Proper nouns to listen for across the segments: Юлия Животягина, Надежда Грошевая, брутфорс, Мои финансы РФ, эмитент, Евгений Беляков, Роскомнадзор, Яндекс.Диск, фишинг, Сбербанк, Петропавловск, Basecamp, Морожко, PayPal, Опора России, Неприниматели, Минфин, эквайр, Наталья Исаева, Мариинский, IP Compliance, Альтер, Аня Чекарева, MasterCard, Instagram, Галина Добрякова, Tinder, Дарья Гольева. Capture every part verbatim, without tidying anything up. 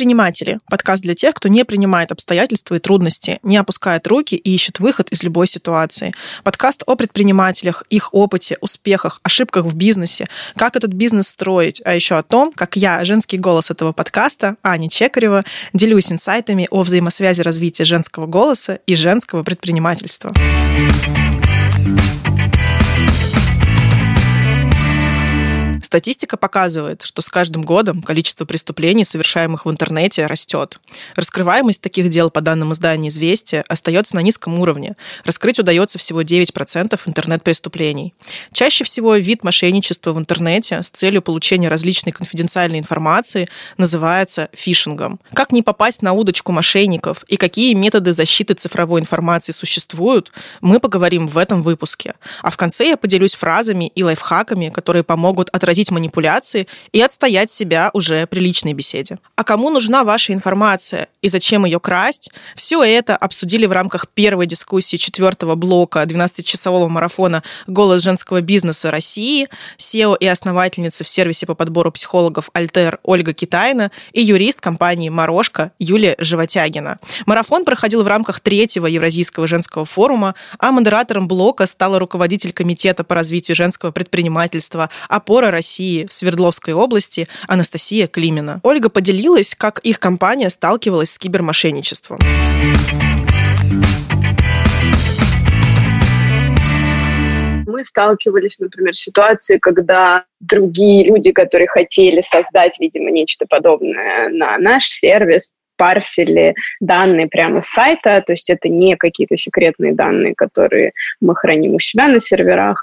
Неприниматели. Подкаст для тех, кто не принимает обстоятельства и трудности, не опускает руки и ищет выход из любой ситуации. Подкаст о предпринимателях, их опыте, успехах, ошибках в бизнесе, как этот бизнес строить, а еще о том, как я, женский голос этого подкаста, Аня Чекарева, делюсь инсайтами о взаимосвязи развития женского голоса и женского предпринимательства. Статистика показывает, что с каждым годом количество преступлений, совершаемых в интернете, растет. Раскрываемость таких дел, по данным издания «Известия», остается на низком уровне. Раскрыть удается всего девять процентов интернет-преступлений. Чаще всего вид мошенничества в интернете с целью получения различной конфиденциальной информации называется фишингом. Как не попасть на удочку мошенников и какие методы защиты цифровой информации существуют, мы поговорим в этом выпуске. А в конце я поделюсь фразами и лайфхаками, которые помогут отразить манипуляции и отстоять себя уже при личной беседе. А кому нужна ваша информация и зачем ее красть? Все это обсудили в рамках первой дискуссии четвертого блока двенадцатичасового марафона «Голос женского бизнеса России» си и о и основательница в сервисе по подбору психологов «Альтер» Ольга Китаина и юрист компании «Морожко» Юлия Животягина. Марафон проходил в рамках третьего Евразийского женского форума, а модератором блока стала руководитель комитета по развитию женского предпринимательства «Опора России» России в Свердловской области Анастасия Климина. Ольга поделилась, как их компания сталкивалась с кибермошенничеством. Мы сталкивались, например, с ситуацией, когда другие люди, которые хотели создать, видимо, нечто подобное на наш сервис, парсили данные прямо с сайта, то есть это не какие-то секретные данные, которые мы храним у себя на серверах,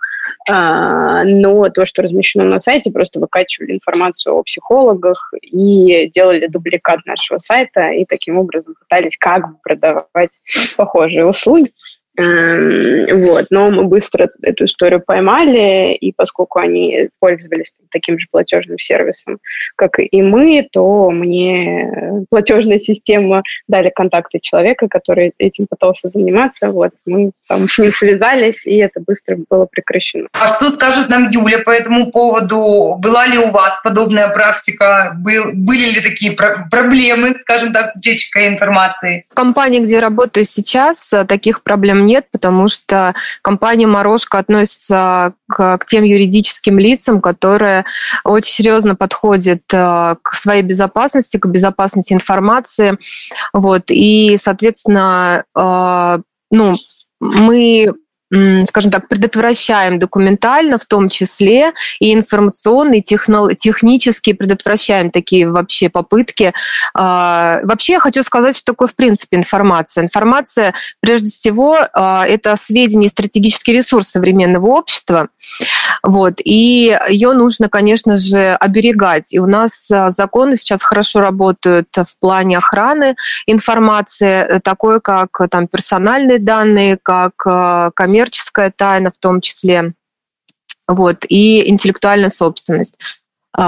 но то, что размещено на сайте, просто выкачивали информацию о психологах и делали дубликат нашего сайта, и таким образом пытались как бы продавать похожие услуги. Вот. Но мы быстро эту историю поймали, и поскольку они пользовались таким же платежным сервисом, как и мы, то мне платежная система дали контакты человека, который этим пытался заниматься. Вот. Мы там с ним связались, и это быстро было прекращено. А что скажет нам Юля по этому поводу? Была ли у вас подобная практика? Был, были ли такие про- проблемы, скажем так, с утечкой информации? В компании, где я работаю сейчас, таких проблем нет. Нет, потому что компания «Морожко» относится к, к тем юридическим лицам, которые очень серьезно подходят к своей безопасности, к безопасности информации. Вот. И, соответственно, э, ну, мы... скажем так, предотвращаем документально, в том числе и информационно, и техно- технически предотвращаем такие вообще попытки. Вообще я хочу сказать, что такое в принципе информация. Информация, прежде всего, это сведения и стратегический ресурс современного общества. Вот. И ее нужно, конечно же, оберегать. И у нас законы сейчас хорошо работают в плане охраны информации, такой как там, персональные данные, как коммерческие, коммерческая тайна в том числе, вот, и интеллектуальная собственность.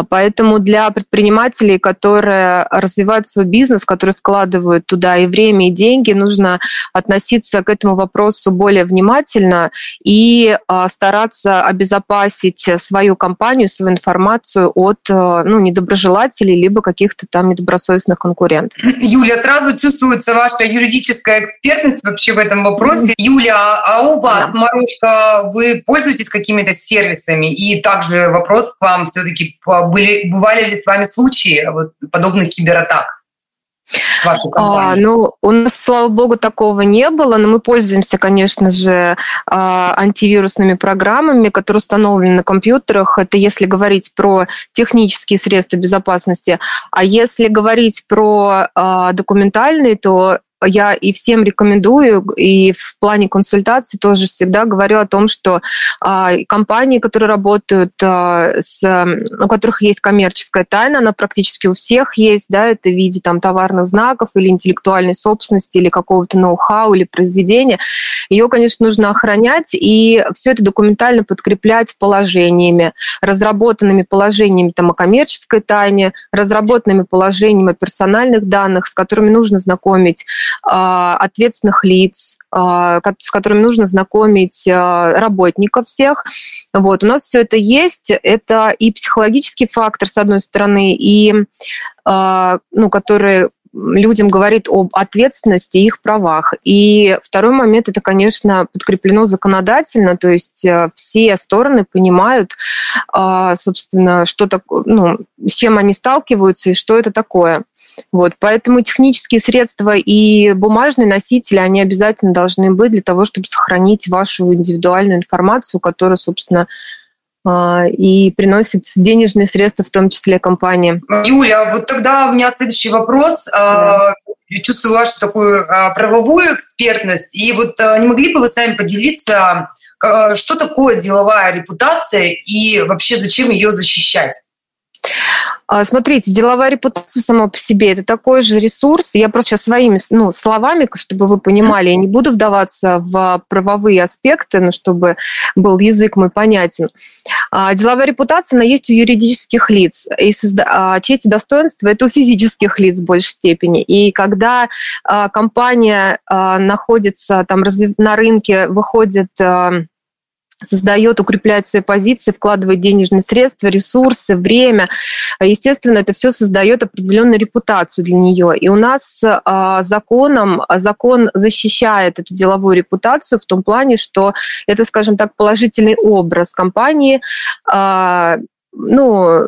Поэтому для предпринимателей, которые развивают свой бизнес, которые вкладывают туда и время, и деньги, нужно относиться к этому вопросу более внимательно и стараться обезопасить свою компанию, свою информацию от ну, недоброжелателей либо каких-то там недобросовестных конкурентов. Юля, сразу чувствуется ваша юридическая экспертность вообще в этом вопросе. Юля, а у вас, да. Морожко, вы пользуетесь какими-то сервисами? И также вопрос к вам все-таки по Были, бывали ли с вами случаи вот, подобных кибератак? А, ну, у нас, слава богу, такого не было, но мы пользуемся, конечно же, антивирусными программами, которые установлены на компьютерах. Это если говорить про технические средства безопасности. А если говорить про а, документальные, то я и всем рекомендую, и в плане консультаций тоже всегда говорю о том, что а, компании, которые работают, а, с, у которых есть коммерческая тайна, она практически у всех есть, да, это в виде там, товарных знаков или интеллектуальной собственности, или какого-то ноу-хау, или произведения. Ее, конечно, нужно охранять, и все это документально подкреплять положениями, разработанными положениями там, о коммерческой тайне, разработанными положениями о персональных данных, с которыми нужно знакомить ответственных лиц, с которыми нужно знакомить работников всех. Вот. У нас все это есть. Это и психологический фактор, с одной стороны, и, ну, который людям говорит об ответственности и их правах. И второй момент, это, конечно, подкреплено законодательно, то есть все стороны понимают, собственно, что так, ну, с чем они сталкиваются и что это такое. Вот, поэтому технические средства и бумажные носители, они обязательно должны быть для того, чтобы сохранить вашу индивидуальную информацию, которая, собственно, и приносит денежные средства, в том числе компании. Юля, вот тогда у меня следующий вопрос. Да. Чувствую вашу такую правовую экспертность. И вот не могли бы вы сами поделиться, что такое деловая репутация и вообще зачем ее защищать? Смотрите, деловая репутация сама по себе – это такой же ресурс. Я просто сейчас своими ну, словами, чтобы вы понимали, я не буду вдаваться в правовые аспекты, но чтобы был язык мой понятен. Деловая репутация, она есть у юридических лиц. И созда... честь и достоинство – это у физических лиц в большей степени. И когда компания находится там, на рынке, выходит… создает, укрепляет свои позиции, вкладывает денежные средства, ресурсы, время. Естественно, это все создает определенную репутацию для нее. И у нас законом, закон защищает эту деловую репутацию в том плане, что это, скажем так, положительный образ компании, ну,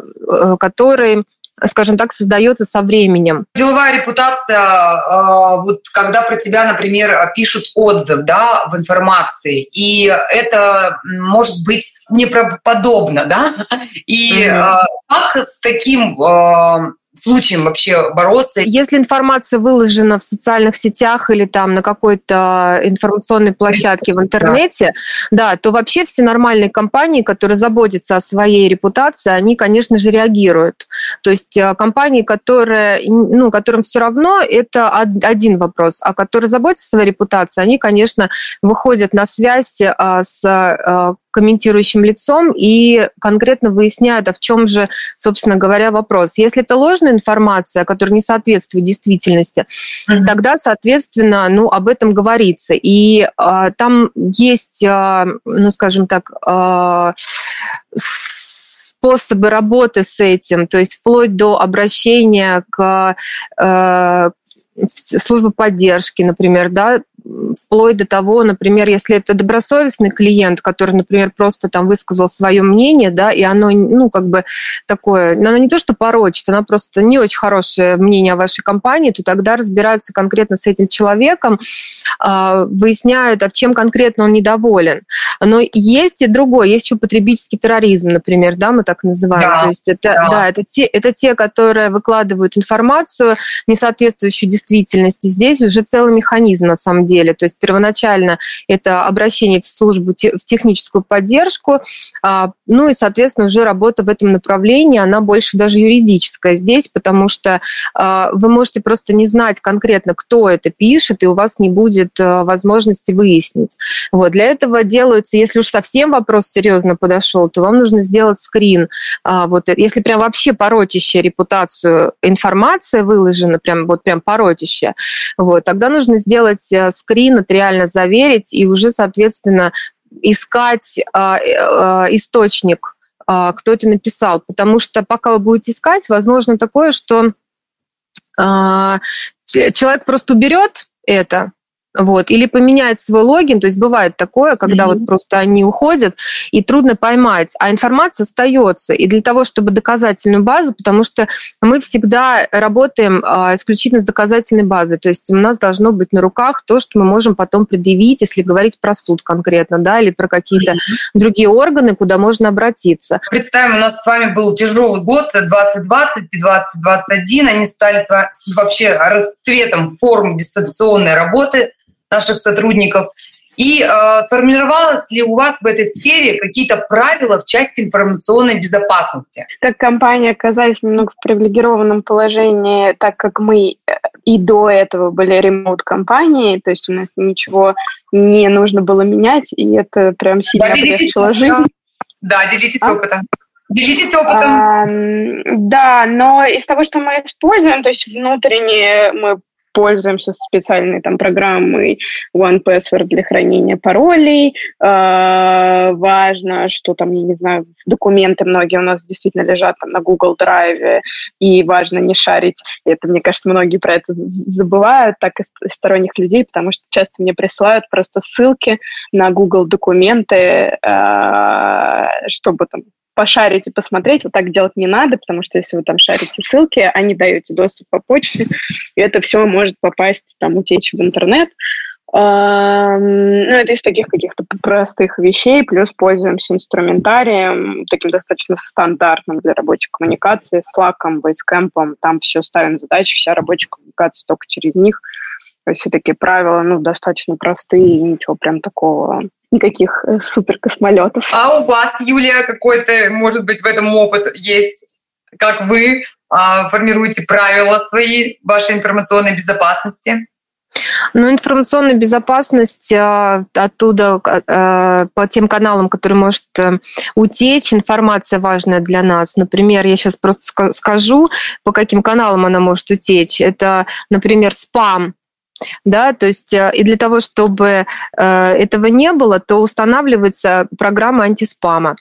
который, скажем так, создается со временем. Деловая репутация, вот когда про тебя, например, пишут отзыв, да, в информации, и это может быть неправдоподобно, да? И mm-hmm. как с таким случаем вообще бороться? Если информация выложена в социальных сетях или там на какой-то информационной площадке в интернете, да, то вообще все нормальные компании, которые заботятся о своей репутации, они, конечно же, реагируют. То есть компании, которые, ну, которым все равно, это один вопрос, а которые заботятся о своей репутации, они, конечно, выходят на связь с комментирующим лицом и конкретно выясняют, а в чем же, собственно говоря, вопрос. Если это ложная информация, которая не соответствует действительности, mm-hmm. тогда, соответственно, ну, об этом говорится. И э, там есть, э, ну, скажем так, э, способы работы с этим, то есть вплоть до обращения к э, службе поддержки, например, да, вплоть до того, например, если это добросовестный клиент, который, например, просто там высказал свое мнение, да, и оно, ну, как бы такое, оно не то, что порочит, оно просто не очень хорошее мнение о вашей компании, то тогда разбираются конкретно с этим человеком, выясняют, а в чем конкретно он недоволен. Но есть и другое, есть еще потребительский терроризм, например, да, мы так называем. Да, то есть это, да. Да, это, те, это те, которые выкладывают информацию, не соответствующую действительности. Здесь уже целый механизм, на самом деле. деле. То есть первоначально это обращение в службу, в техническую поддержку, ну и, соответственно, уже работа в этом направлении, она больше даже юридическая здесь, потому что вы можете просто не знать конкретно, кто это пишет, и у вас не будет возможности выяснить. Вот. Для этого делаются, если уж совсем вопрос серьезно подошел, то вам нужно сделать скрин. Вот. Если прям вообще порочащая репутацию информация выложена, прям, вот прям порочащая, вот, тогда нужно сделать скрин, это реально заверить и уже, соответственно, искать э, э, источник, э, кто это написал. Потому что пока вы будете искать, возможно такое, что э, человек просто уберет это, вот, или поменяет свой логин, то есть бывает такое, когда mm-hmm. вот просто они уходят, и трудно поймать, а информация остается. И для того, чтобы доказательную базу, потому что мы всегда работаем а, исключительно с доказательной базой, то есть у нас должно быть на руках то, что мы можем потом предъявить, если говорить про суд конкретно, да, или про какие-то mm-hmm. другие органы, куда можно обратиться. Представим, у нас с вами был тяжелый год, двадцать двадцать и двадцать двадцать один, они стали вообще расцветом форм дистанционной работы наших сотрудников. И э, сформировалось ли у вас в этой сфере какие-то правила в части информационной безопасности? Так, компании оказались немного в привилегированном положении, так как мы и до этого были ремоут-компанией, то есть у нас ничего не нужно было менять, и это прям сильно да, облегчило жизнь. Да, делитесь а? опытом. Делитесь опытом. А, да, но из того, что мы используем, то есть внутренне мы пользуемся специальной там программой One Password для хранения паролей. Э, важно, что там, я не знаю, документы многие у нас действительно лежат там на Google Drive, и важно не шарить. Это, мне кажется, многие про это забывают, так и сторонних людей, потому что часто мне присылают просто ссылки на Google документы, э, чтобы там пошарить и посмотреть. Вот так делать не надо, потому что если вы там шарите ссылки, а не даете доступ по почте, это все может попасть, там, утечь в интернет. Ну, это из таких каких-то простых вещей, плюс пользуемся инструментарием, таким достаточно стандартным для рабочей коммуникации, Slack'ом, Basecamp, там все ставим задачи, вся рабочая коммуникация только через них. Все такие правила, ну, достаточно простые, ничего прям такого, никаких суперкосмолетов. А у вас, Юлия, какой-то, может быть, в этом опыт есть, как вы а, формируете правила свои, вашей информационной безопасности? Ну, информационная безопасность а, оттуда, а, по тем каналам, которые может а, утечь, информация важная для нас. Например, я сейчас просто скажу, по каким каналам она может утечь. Это, например, спам. Да, то есть и для того, чтобы этого не было, то устанавливается программа антиспама.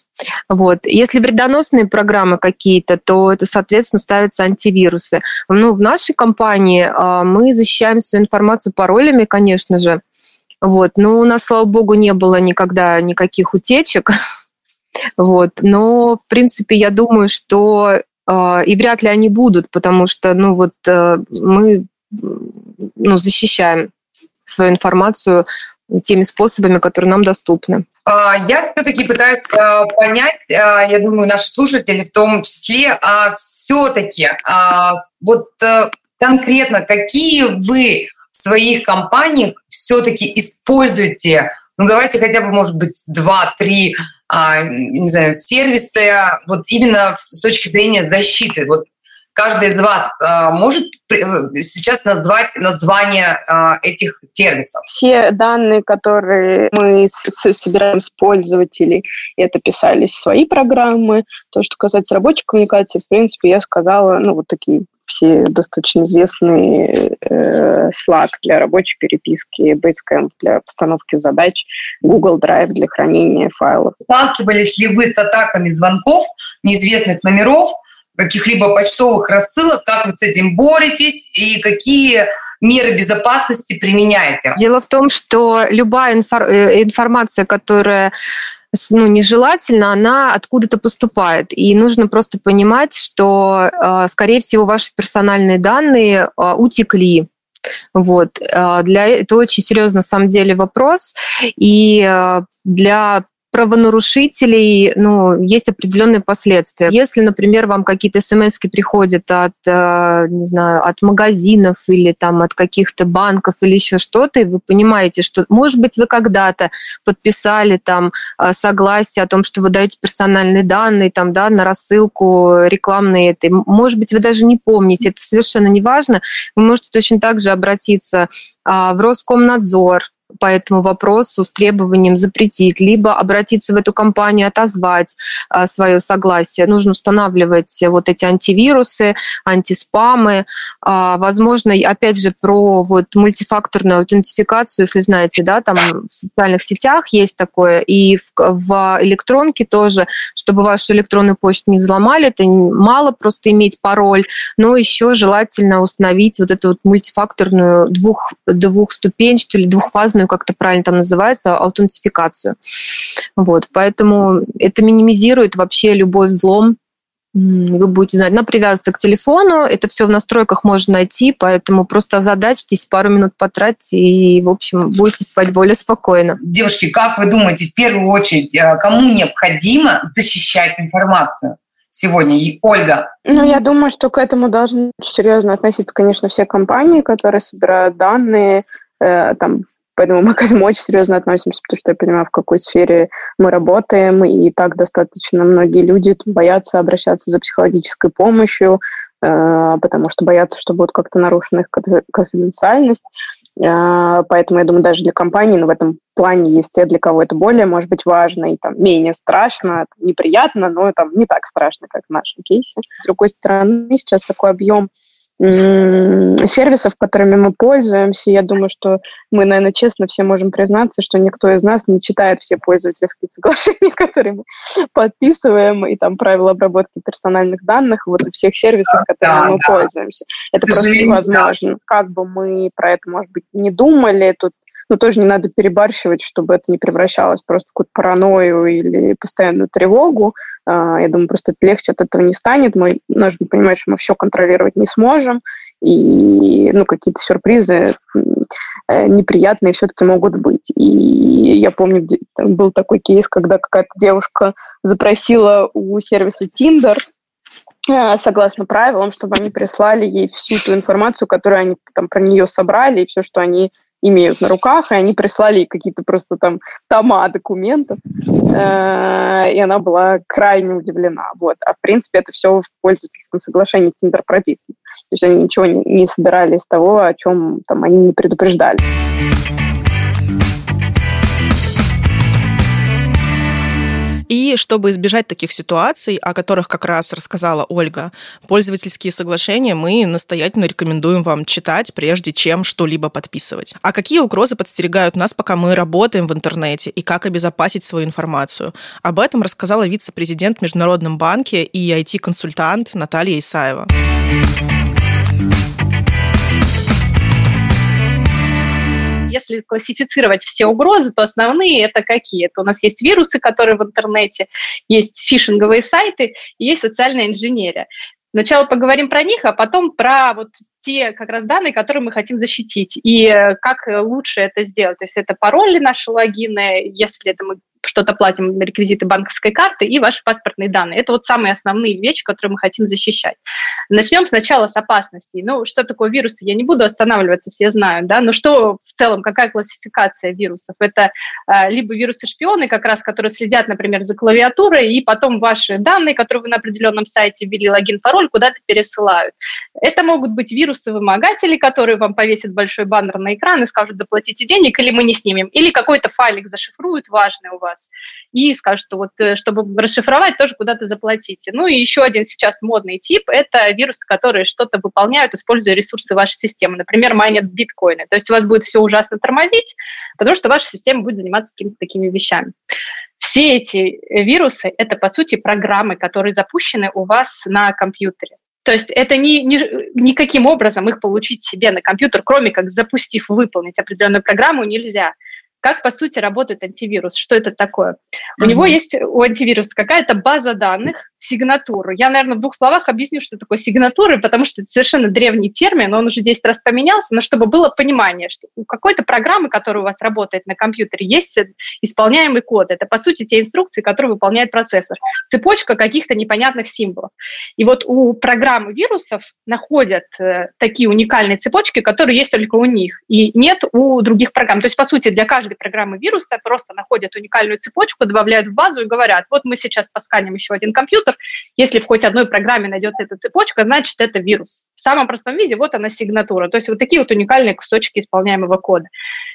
Вот. Если вредоносные программы какие-то, то это, соответственно, ставятся антивирусы. Ну, в нашей компании мы защищаем свою информацию паролями, конечно же. Вот. Но у нас, слава богу, не было никогда никаких утечек. Вот. Но, в принципе, я думаю, что и вряд ли они будут, потому что ну, вот, мы... ну, защищаем свою информацию теми способами, которые нам доступны. Я все-таки пытаюсь понять, я думаю, наши слушатели в том числе, все-таки вот конкретно какие вы в своих компаниях все-таки используете, ну, давайте хотя бы, может быть, два-три, не знаю, сервисы, вот именно с точки зрения защиты, вот. Каждый из вас а, может сейчас назвать название а, этих сервисов? Все данные, которые мы с- собираем с пользователей, это писались свои программы. То, что касается рабочей коммуникации, в принципе, я сказала, ну, вот такие все достаточно известные э, Slack для рабочей переписки, Basecamp для постановки задач, Google Drive для хранения файлов. Сталкивались ли вы с атаками звонков неизвестных номеров, каких-либо почтовых рассылок, как вы с этим боретесь и какие меры безопасности применяете? Дело в том, что любая инфор- информация, которая ну, нежелательна, она откуда-то поступает. И нужно просто понимать, что, скорее всего, ваши персональные данные утекли. Вот. Для... Это очень серьезный, на самом деле, вопрос. И для... правонарушителей, ну, есть определенные последствия. Если, например, вам какие-то смс-ки приходят от, не знаю, от магазинов или там от каких-то банков или еще что-то, и вы понимаете, что, может быть, вы когда-то подписали там согласие о том, что вы даете персональные данные там, да, на рассылку рекламные этой, может быть, вы даже не помните, это совершенно не важно, вы можете точно так же обратиться в Роскомнадзор по этому вопросу с требованием запретить, либо обратиться в эту компанию, отозвать а, свое согласие. Нужно устанавливать вот эти антивирусы, антиспамы. А, возможно, опять же, про вот мультифакторную аутентификацию, если знаете, да, там в социальных сетях есть такое, и в, в электронке тоже, чтобы вашу электронную почту не взломали, это мало просто иметь пароль, но еще желательно установить вот эту вот мультифакторную двух, двухступенчатую или двухфазную, как это правильно там называется, аутентификацию. Вот, поэтому это минимизирует вообще любой взлом. Вы будете знать, она привязана к телефону, это все в настройках можно найти, поэтому просто озадачьтесь, пару минут потратьте и, в общем, будете спать более спокойно. Девушки, как вы думаете, в первую очередь, кому необходимо защищать информацию сегодня? И Ольга. Ну, я думаю, что к этому должны серьезно относиться, конечно, все компании, которые собирают данные, э, там, поэтому мы к этому очень серьезно относимся, потому что я понимаю, в какой сфере мы работаем, и так достаточно многие люди боятся обращаться за психологической помощью, потому что боятся, что будет как-то нарушена их конфиденциальность. Поэтому, я думаю, даже для компаний, ну, в этом плане есть те, для кого это более, может быть, важно и там, менее страшно, неприятно, но там, не так страшно, как в нашем кейсе. С другой стороны, сейчас такой объем сервисов, которыми мы пользуемся. Я думаю, что мы, наверное, честно все можем признаться, что никто из нас не читает все пользовательские соглашения, которые мы подписываем, и там правила обработки персональных данных вот у всех сервисов, которыми да, мы да. пользуемся. Это просто невозможно. Да. Как бы мы про это, может быть, не думали, тут ну, тоже не надо перебарщивать, чтобы это не превращалось просто в какую-то паранойю или постоянную тревогу. Я думаю, просто легче от этого не станет. Мы должны понимать, что мы все контролировать не сможем. И ну, какие-то сюрпризы неприятные все-таки могут быть. И я помню, был такой кейс, когда какая-то девушка запросила у сервиса Tinder согласно правилам, чтобы они прислали ей всю ту информацию, которую они там про нее собрали, и все, что они имеют на руках, и они прислали какие-то просто там тома документов, э- и она была крайне удивлена. Вот. А в принципе это все в пользовательском соглашении Tinder прописано. То есть они ничего не, не собирали из того, о чем там они не предупреждали. И чтобы избежать таких ситуаций, о которых как раз рассказала Ольга, пользовательские соглашения мы настоятельно рекомендуем вам читать, прежде чем что-либо подписывать. А какие угрозы подстерегают нас, пока мы работаем в интернете, и как обезопасить свою информацию? Об этом рассказала вице-президент в Международном банке и ай ти-консультант Наталья Исаева. Если классифицировать все угрозы, то основные это какие? Это у нас есть вирусы, которые в интернете, есть фишинговые сайты, и есть социальная инженерия. Сначала поговорим про них, а потом про вот те как раз данные, которые мы хотим защитить, и как лучше это сделать. То есть это пароли наши, логины, если это мы что-то платим, реквизиты банковской карты и ваши паспортные данные. Это вот самые основные вещи, которые мы хотим защищать. Начнем сначала с опасностей. Ну, что такое вирусы? Я не буду останавливаться, все знают, да. Но что в целом, какая классификация вирусов? Это э, либо вирусы-шпионы, как раз, которые следят, например, за клавиатурой, и потом ваши данные, которые вы на определенном сайте ввели, логин, пароль, куда-то пересылают. Это могут быть вирусы-вымогатели, которые вам повесят большой баннер на экран и скажут, заплатите денег, или мы не снимем. Или какой-то файлик зашифруют, важный у вас. И скажут, что вот, чтобы расшифровать, тоже куда-то заплатите. Ну и еще один сейчас модный тип – это вирусы, которые что-то выполняют, используя ресурсы вашей системы. Например, майнят биткоины. То есть у вас будет все ужасно тормозить, потому что ваша система будет заниматься какими-то такими вещами. Все эти вирусы – это, по сути, программы, которые запущены у вас на компьютере. То есть это ни, ни, никаким образом их получить себе на компьютер, кроме как запустив, выполнить определенную программу, нельзя. Как, по сути, работает антивирус? Что это такое? Mm-hmm. У него есть, у антивируса, какая-то база данных, сигнатуру. Я, наверное, в двух словах объясню, что такое сигнатура, потому что это совершенно древний термин, он уже десять раз поменялся, но чтобы было понимание, что у какой-то программы, которая у вас работает на компьютере, есть исполняемый код. Это, по сути, те инструкции, которые выполняет процессор. Цепочка каких-то непонятных символов. И вот у программы вирусов находят такие уникальные цепочки, которые есть только у них, и нет у других программ. То есть, по сути, для каждой программы вируса просто находят уникальную цепочку, добавляют в базу и говорят, вот мы сейчас посканим еще один компьютер, если в хоть одной программе найдется эта цепочка, значит, это вирус. В самом простом виде вот она сигнатура. То есть вот такие вот уникальные кусочки исполняемого кода.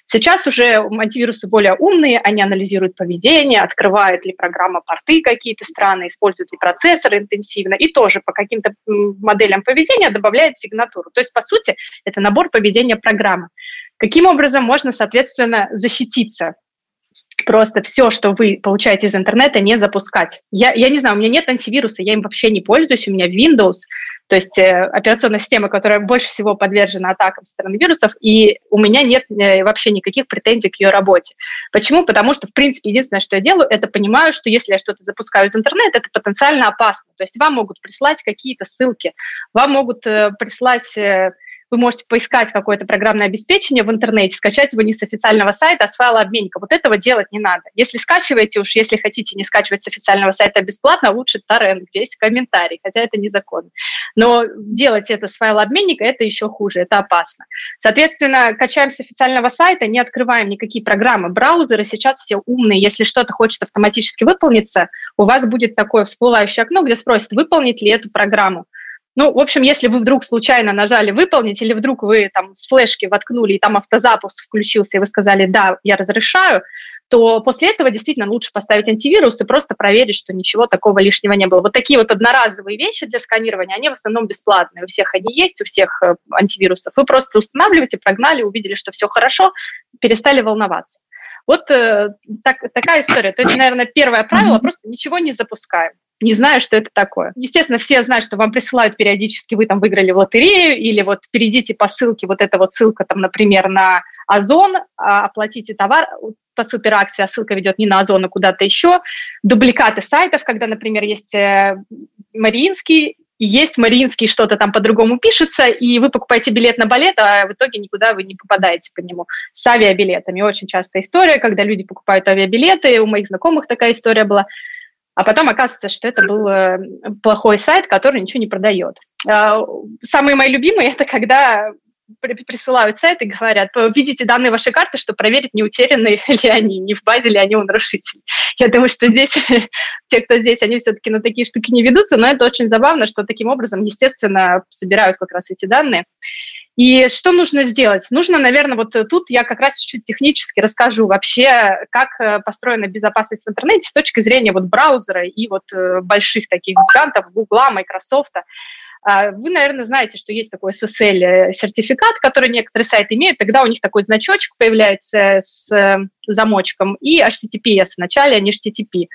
Сейчас уже антивирусы более умные, они анализируют поведение, открывает ли программа порты какие-то странные, используют ли процессор интенсивно, и тоже по каким-то моделям поведения добавляет сигнатуру. То есть, по сути, это набор поведения программы. Каким образом можно, соответственно, защититься? Просто все, что вы получаете из интернета, не запускать. Я, я не знаю, у меня нет антивируса, я им вообще не пользуюсь, у меня Windows, то есть э, операционная система, которая больше всего подвержена атакам со стороны вирусов, и у меня нет э, вообще никаких претензий к ее работе. Почему? Потому что, в принципе, единственное, что я делаю, это понимаю, что если я что-то запускаю из интернета, это потенциально опасно. То есть вам могут прислать какие-то ссылки, вам могут э, прислать... Э, Вы можете поискать какое-то программное обеспечение в интернете, скачать его не с официального сайта, а с файла обменника. Вот этого делать не надо. Если скачиваете, уж если хотите не скачивать с официального сайта бесплатно, лучше торрент, где есть комментарий, хотя это незаконно. Но делать это с файла обменника – это еще хуже, это опасно. Соответственно, качаем с официального сайта, не открываем никакие программы. Браузеры сейчас все умные. Если что-то хочет автоматически выполниться, у вас будет такое всплывающее окно, где спросят, выполнить ли эту программу. Ну, в общем, если вы вдруг случайно нажали «выполнить» или вдруг вы там с флешки воткнули, и там автозапуск включился, и вы сказали «да, я разрешаю», то после этого действительно лучше поставить антивирус и просто проверить, что ничего такого лишнего не было. Вот такие вот одноразовые вещи для сканирования, они в основном бесплатные. У всех они есть, у всех антивирусов. Вы просто устанавливаете, прогнали, увидели, что все хорошо, перестали волноваться. Вот э, так, такая история. То есть, наверное, первое правило – просто ничего не запускаем, не зная, что это такое. Естественно, все знают, что вам присылают периодически, вы там выиграли в лотерею, или вот перейдите по ссылке, вот эта вот ссылка, там, например, на Озон, оплатите товар по суперакции, а ссылка ведет не на Озон, а куда-то еще. Дубликаты сайтов, когда, например, есть Мариинский, есть Мариинский, что-то там по-другому пишется, и вы покупаете билет на балет, а в итоге никуда вы не попадаете по нему. С авиабилетами очень частая история, когда люди покупают авиабилеты, у моих знакомых такая история была, а потом оказывается, что это был плохой сайт, который ничего не продает. Самые мои любимые – это когда присылают сайт и говорят, видите данные вашей карты, чтобы проверить, не утеряны ли они, не в базе ли они у нарушителей. Я думаю, что здесь, те, кто здесь, они все-таки на такие штуки не ведутся, но это очень забавно, что таким образом, естественно, собирают как раз эти данные. И что нужно сделать? Нужно, наверное, вот тут я как раз чуть-чуть технически расскажу вообще, как построена безопасность в интернете с точки зрения вот браузера и вот больших таких гигантов Гугла, Майкрософта. Вы, наверное, знаете, что есть такой эс эс эль-сертификат, который некоторые сайты имеют. Тогда у них такой значочек появляется с замочком и эйч ти ти пи эс в начале, а не эйч ти ти пи.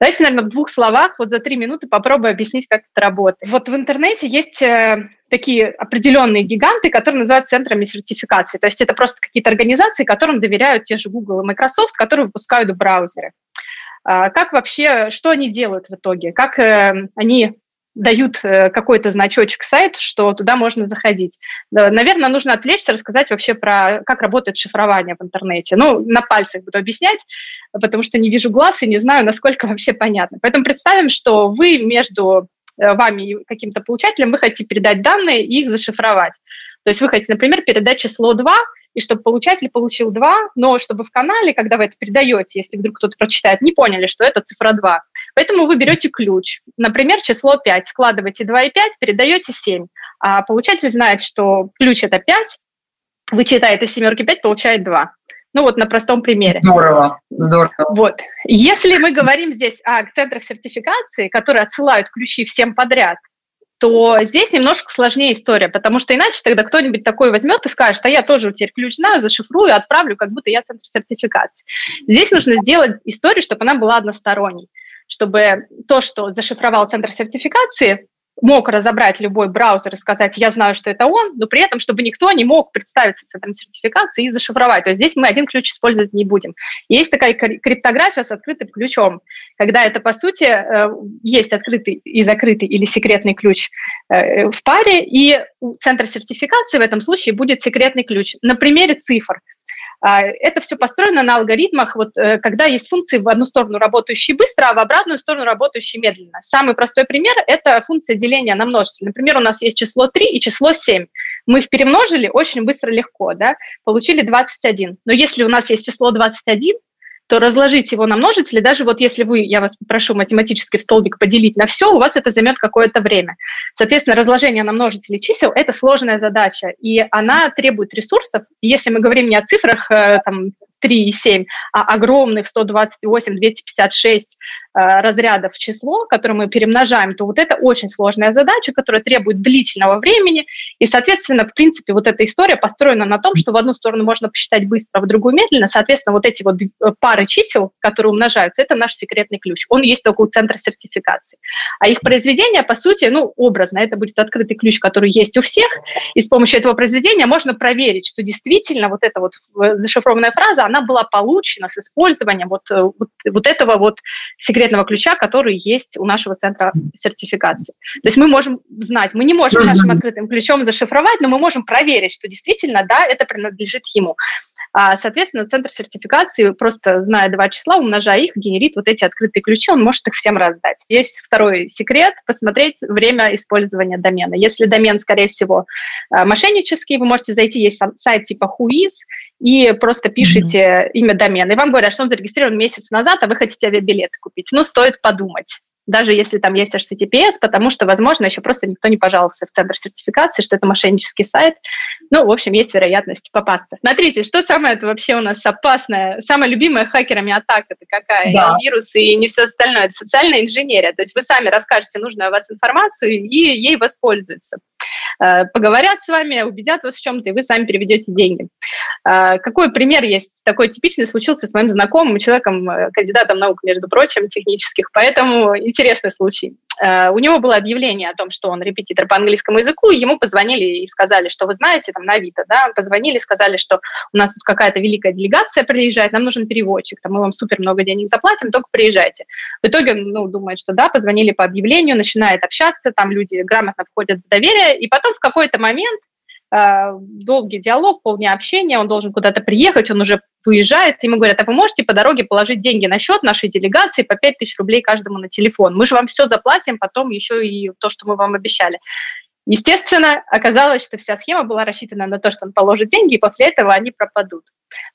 Давайте, наверное, в двух словах вот за три минуты попробую объяснить, как это работает. Вот в интернете есть такие определенные гиганты, которые называют центрами сертификации. То есть это просто какие-то организации, которым доверяют те же Google и Microsoft, которые выпускают браузеры. Как вообще, что они делают в итоге? Как они дают какой-то значочек сайт, что туда можно заходить. Наверное, нужно отвлечься, рассказать вообще про, как работает шифрование в интернете. Ну, на пальцах буду объяснять, потому что не вижу глаз и не знаю, насколько вообще понятно. Поэтому представим, что вы между вами и каким-то получателем, вы хотите передать данные и их зашифровать. То есть вы хотите, например, передать число два, и чтобы получатель получил два, но чтобы в канале, когда вы это передаете, если вдруг кто-то прочитает, не поняли, что это цифра два. Поэтому вы берете ключ, например, число пять, складываете два и пять, передаете семь. А получатель знает, что ключ – это пять, вы читаете семерки пять, получает два. Ну вот на простом примере. Здорово, здорово. Вот. Если мы говорим здесь о центрах сертификации, которые отсылают ключи всем подряд, то здесь немножко сложнее история, потому что иначе тогда кто-нибудь такой возьмет и скажет, а я тоже теперь ключ знаю, зашифрую, отправлю, как будто я центр сертификации. Здесь нужно сделать историю, чтобы она была односторонней, чтобы то, что зашифровал центр сертификации, мог разобрать любой браузер и сказать, я знаю, что это он, но при этом, чтобы никто не мог представиться центром сертификации и зашифровать. То есть здесь мы один ключ использовать не будем. Есть такая криптография с открытым ключом, когда это, по сути, есть открытый и закрытый или секретный ключ в паре, и центр сертификации в этом случае будет секретный ключ. На примере цифр. Это все построено на алгоритмах, вот, когда есть функции в одну сторону работающие быстро, а в обратную сторону работающие медленно. Самый простой пример – это функция деления на множитель. Например, у нас есть число три и число семь. Мы их перемножили очень быстро, легко, да? Получили двадцать один. Но если у нас есть число двадцать один, то разложить его на множители, даже вот если вы, я вас попрошу математически в столбик поделить на все, у вас это займет какое-то время. Соответственно, разложение на множители чисел – это сложная задача, и она требует ресурсов. Если мы говорим не о цифрах там, три и семь, а огромных сто двадцать восемь, двести пятьдесят шесть разрядов число, которое мы перемножаем, то вот это очень сложная задача, которая требует длительного времени, и, соответственно, в принципе, вот эта история построена на том, что в одну сторону можно посчитать быстро, а в другую медленно, соответственно, вот эти вот пары чисел, которые умножаются, это наш секретный ключ, он есть только у центра сертификации. А их произведение, по сути, ну, образно, это будет открытый ключ, который есть у всех, и с помощью этого произведения можно проверить, что действительно вот эта вот зашифрованная фраза, она была получена с использованием вот, вот, вот этого вот секретного ключа, который есть у нашего центра сертификации. То есть мы можем знать, мы не можем нашим открытым ключом зашифровать, но мы можем проверить, что действительно, да, это принадлежит ему. Соответственно, центр сертификации, просто зная два числа, умножая их, генерит вот эти открытые ключи, он может их всем раздать. Есть второй секрет – посмотреть время использования домена. Если домен, скорее всего, мошеннический, вы можете зайти, есть сайт типа «Whois», и просто пишите mm-hmm. имя домена. И вам говорят, что он зарегистрирован месяц назад, а вы хотите авиабилеты купить. Ну, стоит подумать. даже если там есть эйч ти ти пи эс, потому что, возможно, еще просто никто не пожаловался в центр сертификации, что это мошеннический сайт. Ну, в общем, есть вероятность попасться. Смотрите, что самое вообще у нас опасное, самая любимая хакерами атака, это какая? Да. Вирусы и не все остальное. Это социальная инженерия. То есть вы сами расскажете нужную вас информацию и ей воспользуются. Поговорят с вами, убедят вас в чем-то, и вы сами переведете деньги. Какой пример есть такой типичный, случился с моим знакомым человеком, кандидатом наук, между прочим, технических, поэтому интересный случай. У него было объявление о том, что он репетитор по английскому языку, и ему позвонили и сказали, что вы знаете, там на Авито, да, позвонили, сказали, что у нас тут какая-то великая делегация приезжает, нам нужен переводчик, там мы вам супер много денег заплатим, только приезжайте. В итоге, ну, думает, что да, позвонили по объявлению, начинает общаться, там люди грамотно входят в доверие, и потом в какой-то момент э, долгий диалог, полдня общения, он должен куда-то приехать, он уже выезжает, ему говорят, а вы можете по дороге положить деньги на счет нашей делегации по пять тысяч рублей каждому на телефон? Мы же вам все заплатим, потом еще и то, что мы вам обещали. Естественно, оказалось, что вся схема была рассчитана на то, что он положит деньги, и после этого они пропадут.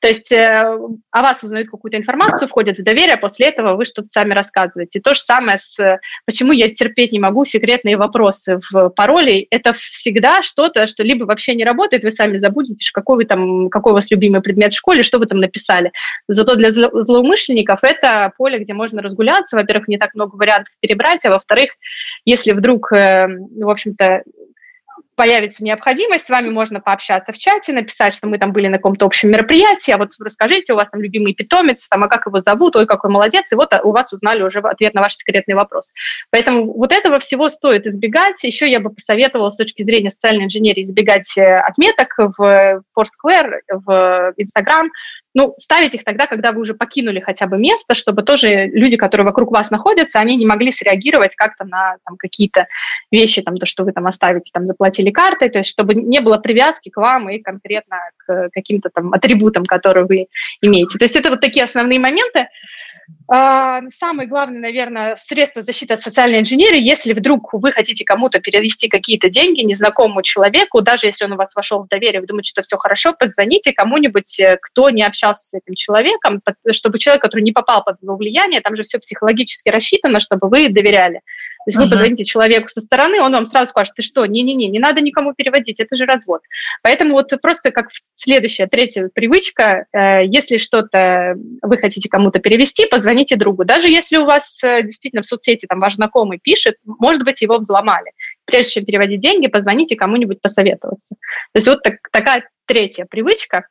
То есть э, о вас узнают какую-то информацию, входят в доверие, а после этого вы что-то сами рассказываете. То же самое с «почему я терпеть не могу секретные вопросы в пароле». Это всегда что-то, что либо вообще не работает, вы сами забудете, какой, вы там, какой у вас любимый предмет в школе, что вы там написали. Зато для зло- злоумышленников это поле, где можно разгуляться. Во-первых, не так много вариантов перебрать, а во-вторых, если вдруг, э, в общем-то, появится необходимость, с вами можно пообщаться в чате, написать, что мы там были на каком-то общем мероприятии, а вот расскажите, у вас там любимый питомец, там, а как его зовут, ой, какой молодец, и вот у вас узнали уже ответ на ваш секретный вопрос. Поэтому вот этого всего стоит избегать. Еще я бы посоветовала с точки зрения социальной инженерии избегать отметок в Foursquare, в Instagram. Ну, ставить их тогда, когда вы уже покинули хотя бы место, чтобы тоже люди, которые вокруг вас находятся, они не могли среагировать как-то на там, какие-то вещи, там, то, что вы там оставите, там, заплатили картой, то есть чтобы не было привязки к вам и конкретно к каким-то там атрибутам, которые вы имеете. То есть это вот такие основные моменты. Самое главное, наверное, средство защиты от социальной инженерии, если вдруг вы хотите кому-то перевести какие-то деньги незнакомому человеку, даже если он у вас вошел в доверие, вы думаете, что все хорошо, позвоните кому-нибудь, кто не общался с этим человеком, чтобы человек, который не попал под его влияние, там же все психологически рассчитано, чтобы вы доверяли. То есть вы uh-huh. позвоните человеку со стороны, он вам сразу скажет, ты что, не-не-не, не надо никому переводить, это же развод. Поэтому вот просто как следующая, третья привычка, э, если что-то вы хотите кому-то перевести, позвоните другу. Даже если у вас э, действительно в соцсети там ваш знакомый пишет, может быть, его взломали. Прежде чем переводить деньги, позвоните кому-нибудь посоветоваться. То есть вот так, такая третья привычка.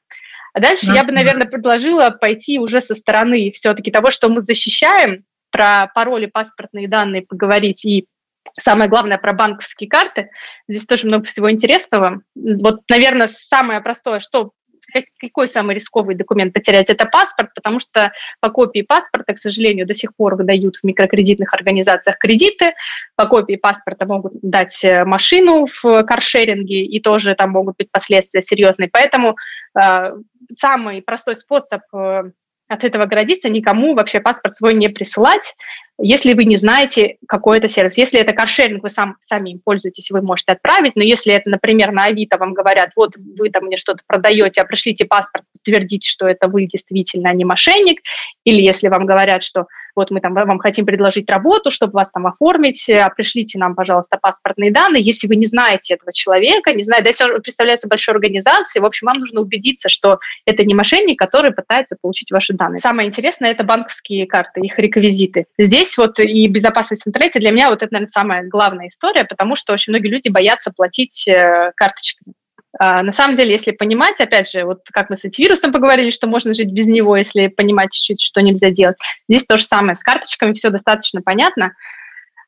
А дальше uh-huh. я бы, наверное, предложила пойти уже со стороны все-таки того, что мы защищаем, про пароли, паспортные данные поговорить и, самое главное, про банковские карты. Здесь тоже много всего интересного. Вот, наверное, самое простое, что какой самый рисковый документ потерять, это паспорт, потому что по копии паспорта, к сожалению, до сих пор выдают в микрокредитных организациях кредиты, по копии паспорта могут дать машину в каршеринге, и тоже там могут быть последствия серьезные. Поэтому э, самый простой способ э, от этого градиться, никому вообще паспорт свой не присылать, если вы не знаете, какой это сервис. Если это каршеринг, вы сам, сами им пользуетесь, вы можете отправить, но если это, например, на Авито вам говорят, вот вы там мне что-то продаете, а пришлите паспорт, подтвердите, что это вы действительно, а не мошенник, или если вам говорят, что вот мы там вам хотим предложить работу, чтобы вас там оформить, а пришлите нам, пожалуйста, паспортные данные. Если вы не знаете этого человека, не знаете, да, если он представляется большой организацией, в общем, вам нужно убедиться, что это не мошенник, который пытается получить ваши данные. Самое интересное – это банковские карты, их реквизиты. Здесь вот и безопасность в интернете для меня вот это, наверное, самая главная история, потому что очень многие люди боятся платить карточками. На самом деле, если понимать, опять же, вот как мы с антивирусом поговорили, что можно жить без него, если понимать чуть-чуть, что нельзя делать. Здесь то же самое с карточками, все достаточно понятно.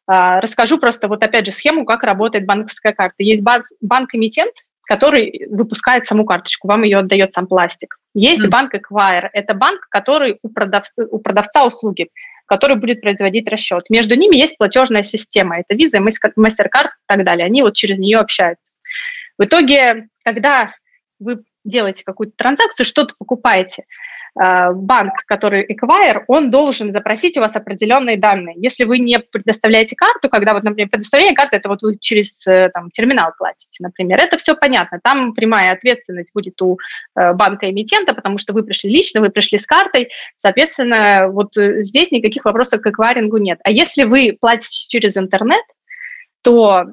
Расскажу просто вот опять же схему, как работает банковская карта. Есть банк-эмитент, который выпускает саму карточку, вам ее отдает сам пластик. Есть mm. банк Эквайр, это банк, который у продавца, у продавца услуги, который будет производить расчет. Между ними есть платежная система, это Visa, MasterCard и так далее. Они вот через нее общаются. В итоге, когда вы делаете какую-то транзакцию, что-то покупаете, банк, который эквайр, он должен запросить у вас определенные данные. Если вы не предоставляете карту, когда, вот, например, предоставление карты, это вот вы через там, терминал платите, например, это все понятно, там прямая ответственность будет у банка-эмитента, потому что вы пришли лично, вы пришли с картой, соответственно, вот здесь никаких вопросов к эквайрингу нет. А если вы платите через интернет, то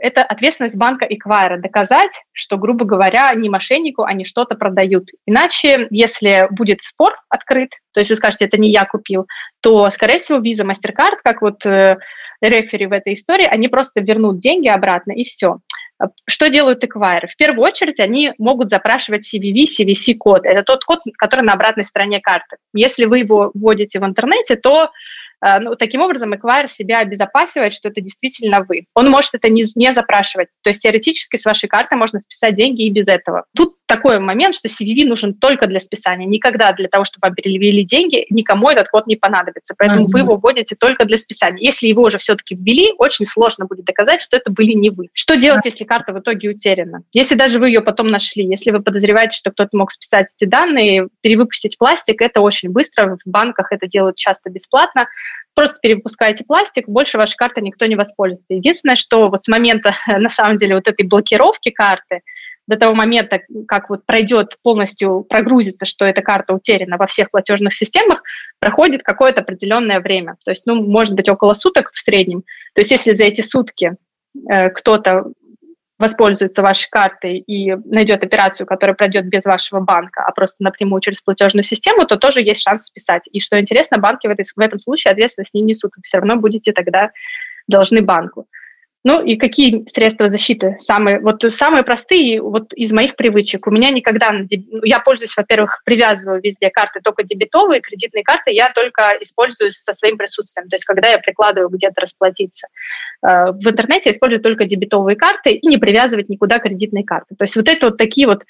это ответственность банка эквайра – доказать, что, грубо говоря, не мошеннику они что-то продают. Иначе, если будет спор открыт, то есть вы скажете, это не я купил, то, скорее всего, Visa, MasterCard, как вот э, рефери в этой истории, они просто вернут деньги обратно, и все. Что делают эквайры? В первую очередь они могут запрашивать си ви ви, си ви си-код. Это тот код, который на обратной стороне карты. Если вы его вводите в интернете, то… Ну, таким образом, эквайр себя обезопасивает, что это действительно вы. Он может это не, не запрашивать. То есть теоретически с вашей карты можно списать деньги и без этого. Тут такой момент, что си ви ви нужен только для списания. Никогда для того, чтобы вам перевели деньги, никому этот код не понадобится. Поэтому mm-hmm. вы его вводите только для списания. Если его уже все-таки ввели, очень сложно будет доказать, что это были не вы. Что делать, если карта в итоге утеряна? Если даже вы ее потом нашли, если вы подозреваете, что кто-то мог списать эти данные, перевыпустить пластик, это очень быстро. В банках это делают часто бесплатно. Просто перевыпускаете пластик, больше вашей карты никто не воспользуется. Единственное, что вот с момента, на самом деле, вот этой блокировки карты до того момента, как вот пройдет полностью, прогрузится, что эта карта утеряна во всех платежных системах, проходит какое-то определенное время. То есть, ну, может быть, около суток в среднем. То есть, если за эти сутки э, кто-то воспользуется вашей картой и найдет операцию, которая пройдет без вашего банка, а просто напрямую через платежную систему, то тоже есть шанс списать. И что интересно, банки в, этой, в этом случае ответственность не несут. Вы все равно будете тогда должны банку. Ну и какие средства защиты? Самые, вот, самые простые вот, из моих привычек. У меня никогда... Я пользуюсь, во-первых, привязываю везде карты только дебетовые, кредитные карты я только использую со своим присутствием. То есть когда я прикладываю где-то расплатиться. В интернете я использую только дебетовые карты и не привязывать никуда кредитные карты. То есть вот это вот такие вот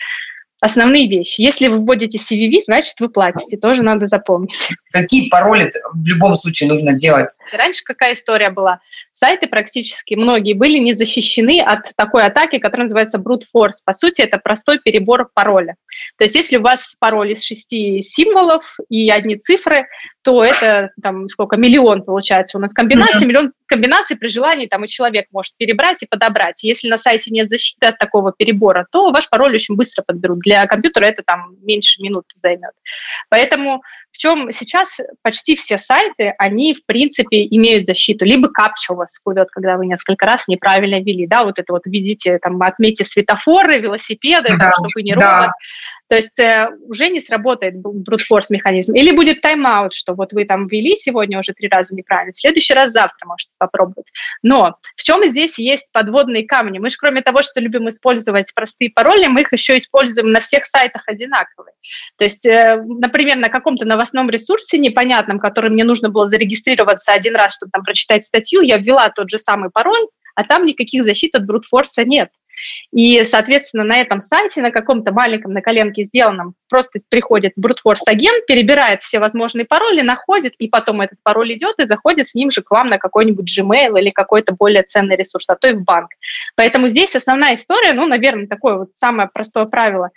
основные вещи. Если вы вводите си ви ви, значит, вы платите. Тоже надо запомнить. Какие пароли в любом случае нужно делать? Раньше какая история была? Сайты практически многие были не защищены от такой атаки, которая называется brute force. По сути, это простой перебор пароля. То есть если у вас пароль из шести символов и одни цифры, то это там сколько, миллион получается у нас комбинаций, mm-hmm. миллион комбинаций при желании там и человек может перебрать и подобрать. Если на сайте нет защиты от такого перебора, то ваш пароль очень быстро подберут. Для компьютера это там меньше минуты займет. Поэтому в чем сейчас почти все сайты, они в принципе имеют защиту. Либо капча у вас всплывет, когда вы несколько раз неправильно ввели, да, вот это вот видите, там отметьте светофоры, велосипеды, да, потому, что вы не робот. Да. То есть э, уже не сработает брутфорс-механизм. Или будет тайм-аут, что вот вы там ввели сегодня уже три раза неправильно, в следующий раз завтра можете попробовать. Но в чем здесь есть подводные камни? Мы же кроме того, что любим использовать простые пароли, мы их еще используем на всех сайтах одинаковые. То есть, э, например, на каком-то новостном ресурсе непонятном, который мне нужно было зарегистрироваться один раз, чтобы там прочитать статью, я ввела тот же самый пароль, а там никаких защит от брутфорса нет. И, соответственно, на этом сайте, на каком-то маленьком, на коленке сделанном, просто приходит брутфорс-агент, перебирает все возможные пароли, находит, и потом этот пароль идет и заходит с ним же к вам на какой-нибудь Gmail или какой-то более ценный ресурс, а то и в банк. Поэтому здесь основная история, ну, наверное, такое вот самое простое правило.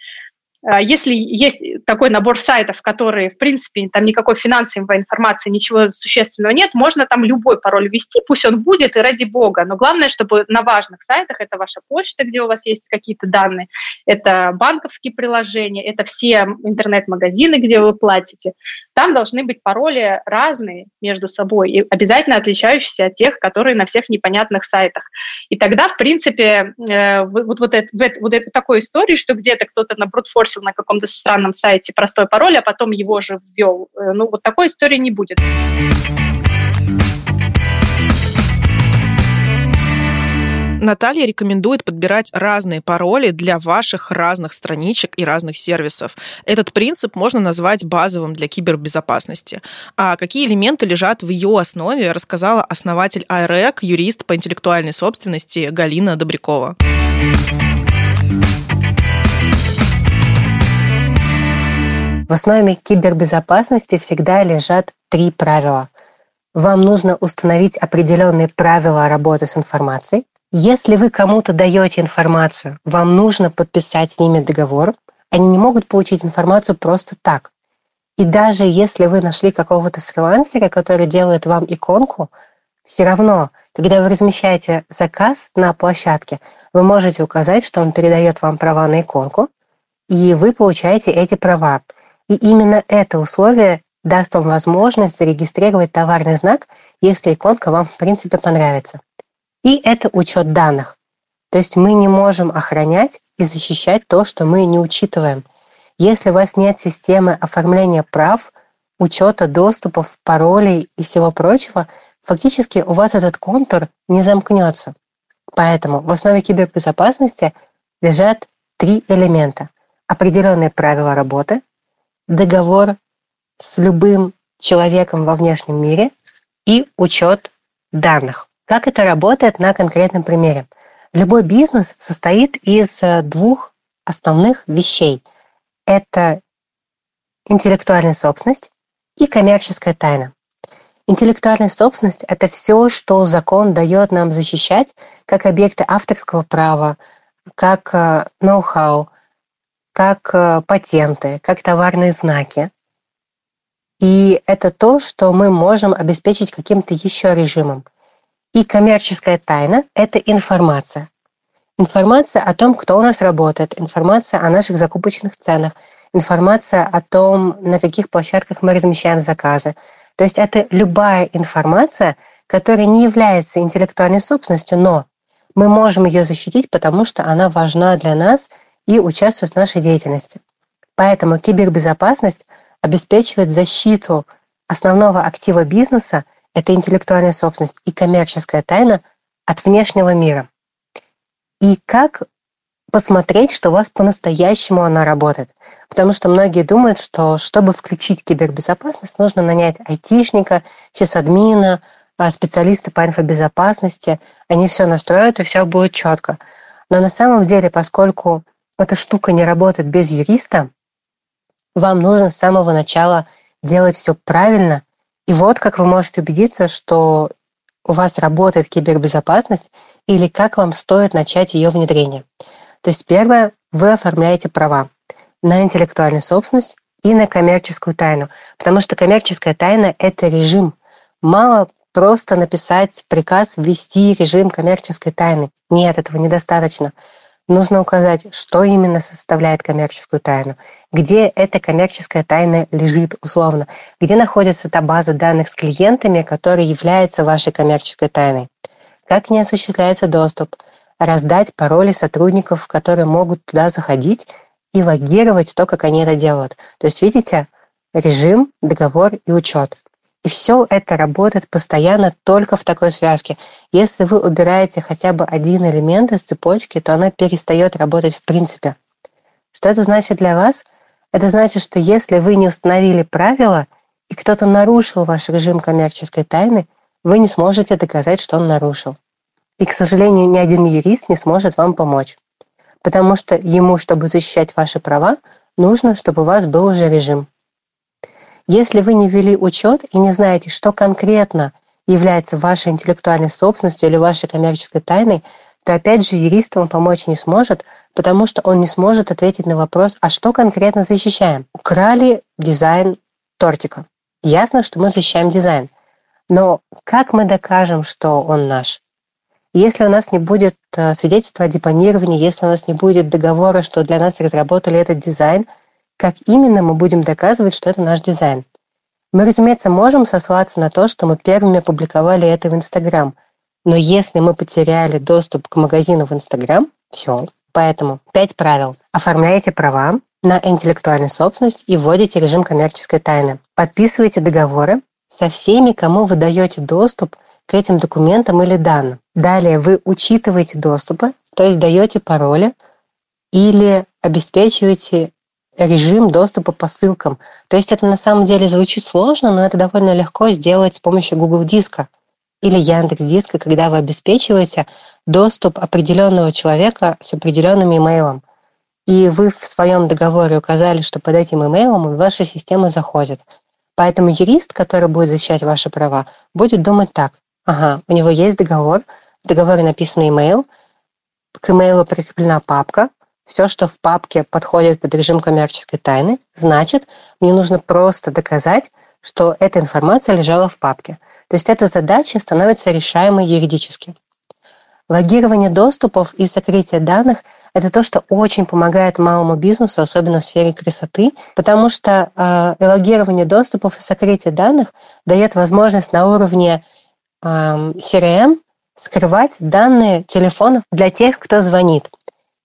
Если есть такой набор сайтов, которые, в принципе, там никакой финансовой информации, ничего существенного нет, можно там любой пароль ввести, пусть он будет и ради бога, но главное, чтобы на важных сайтах, это ваша почта, где у вас есть какие-то данные, это банковские приложения, это все интернет-магазины, где вы платите, там должны быть пароли разные между собой и обязательно отличающиеся от тех, которые на всех непонятных сайтах. И тогда, в принципе, вот, вот, это, вот это такой истории, что где-то кто-то на брутфорсе на каком-то странном сайте простой пароль, а потом его же ввел. Ну, вот такой истории не будет. Наталья рекомендует подбирать разные пароли для ваших разных страничек и разных сервисов. Этот принцип можно назвать базовым для кибербезопасности. А какие элементы лежат в ее основе, рассказала основатель iReg, юрист по интеллектуальной собственности Галина Добрякова. В основе кибербезопасности всегда лежат три правила. Вам нужно установить определенные правила работы с информацией. Если вы кому-то даете информацию, вам нужно подписать с ними договор. Они не могут получить информацию просто так. И даже если вы нашли какого-то фрилансера, который делает вам иконку, все равно, когда вы размещаете заказ на площадке, вы можете указать, что он передает вам права на иконку, и вы получаете эти права. И именно это условие даст вам возможность зарегистрировать товарный знак, если иконка вам, в принципе, понравится. И это учет данных. То есть мы не можем охранять и защищать то, что мы не учитываем. Если у вас нет системы оформления прав, учета доступов, паролей и всего прочего, фактически у вас этот контур не замкнется. Поэтому в основе кибербезопасности лежат три элемента. Определенные правила работы, договор с любым человеком во внешнем мире и учет данных. Как это работает на конкретном примере? Любой бизнес состоит из двух основных вещей. Это интеллектуальная собственность и коммерческая тайна. Интеллектуальная собственность – это все, что закон дает нам защищать, как объекты авторского права, как ноу-хау, как патенты, как товарные знаки. И это то, что мы можем обеспечить каким-то еще режимом. И коммерческая тайна – это информация. Информация о том, кто у нас работает, информация о наших закупочных ценах, информация о том, на каких площадках мы размещаем заказы. То есть это любая информация, которая не является интеллектуальной собственностью, но мы можем ее защитить, потому что она важна для нас и участвует в нашей деятельности. Поэтому кибербезопасность обеспечивает защиту основного актива бизнеса, это интеллектуальная собственность и коммерческая тайна, от внешнего мира. И как посмотреть, что у вас по-настоящему она работает? Потому что многие думают, что чтобы включить кибербезопасность, нужно нанять айтишника, сисадмина, специалиста по инфобезопасности. Они все настроят, и все будет четко. Но на самом деле, поскольку эта штука не работает без юриста, вам нужно с самого начала делать все правильно. И вот как вы можете убедиться, что у вас работает кибербезопасность или как вам стоит начать ее внедрение. То есть первое, вы оформляете права на интеллектуальную собственность и на коммерческую тайну, потому что коммерческая тайна – это режим. Мало просто написать приказ ввести режим коммерческой тайны. Нет, этого недостаточно. Нужно указать, что именно составляет коммерческую тайну, где эта коммерческая тайна лежит условно, где находится та база данных с клиентами, которая является вашей коммерческой тайной, как к ней осуществляется доступ, раздать пароли сотрудников, которые могут туда заходить и логировать то, как они это делают. То есть, видите, режим, договор и учет. И все это работает постоянно только в такой связке. Если вы убираете хотя бы один элемент из цепочки, то она перестает работать в принципе. Что это значит для вас? Это значит, что если вы не установили правила, и кто-то нарушил ваш режим коммерческой тайны, вы не сможете доказать, что он нарушил. И, к сожалению, ни один юрист не сможет вам помочь. Потому что ему, чтобы защищать ваши права, нужно, чтобы у вас был уже режим. Если вы не ввели учет и не знаете, что конкретно является вашей интеллектуальной собственностью или вашей коммерческой тайной, то опять же юрист вам помочь не сможет, потому что он не сможет ответить на вопрос, а что конкретно защищаем? Украли дизайн тортика. Ясно, что мы защищаем дизайн. Но как мы докажем, что он наш? Если у нас не будет свидетельства о депонировании, если у нас не будет договора, что для нас разработали этот дизайн, как именно мы будем доказывать, что это наш дизайн? Мы, разумеется, можем сослаться на то, что мы первыми опубликовали это в Instagram, но если мы потеряли доступ к магазину в Instagram, все. Поэтому пять правил. Оформляете права на интеллектуальную собственность и вводите режим коммерческой тайны. Подписывайте договоры со всеми, кому вы даете доступ к этим документам или данным. Далее вы учитываете доступы, то есть даете пароли или обеспечиваете режим доступа по ссылкам. То есть это на самом деле звучит сложно, но это довольно легко сделать с помощью Google Диска или Яндекс.Диска, когда вы обеспечиваете доступ определенного человека с определенным имейлом. И вы в своем договоре указали, что под этим имейлом в вашу систему заходит. Поэтому юрист, который будет защищать ваши права, будет думать так. Ага, у него есть договор, в договоре написан имейл, к имейлу прикреплена папка, все, что в папке подходит под режим коммерческой тайны, значит, мне нужно просто доказать, что эта информация лежала в папке. То есть эта задача становится решаемой юридически. Логирование доступов и сокрытие данных – это то, что очень помогает малому бизнесу, особенно в сфере красоты, потому что э, логирование доступов и сокрытие данных дает возможность на уровне э, си эр эм скрывать данные телефонов для тех, кто звонит.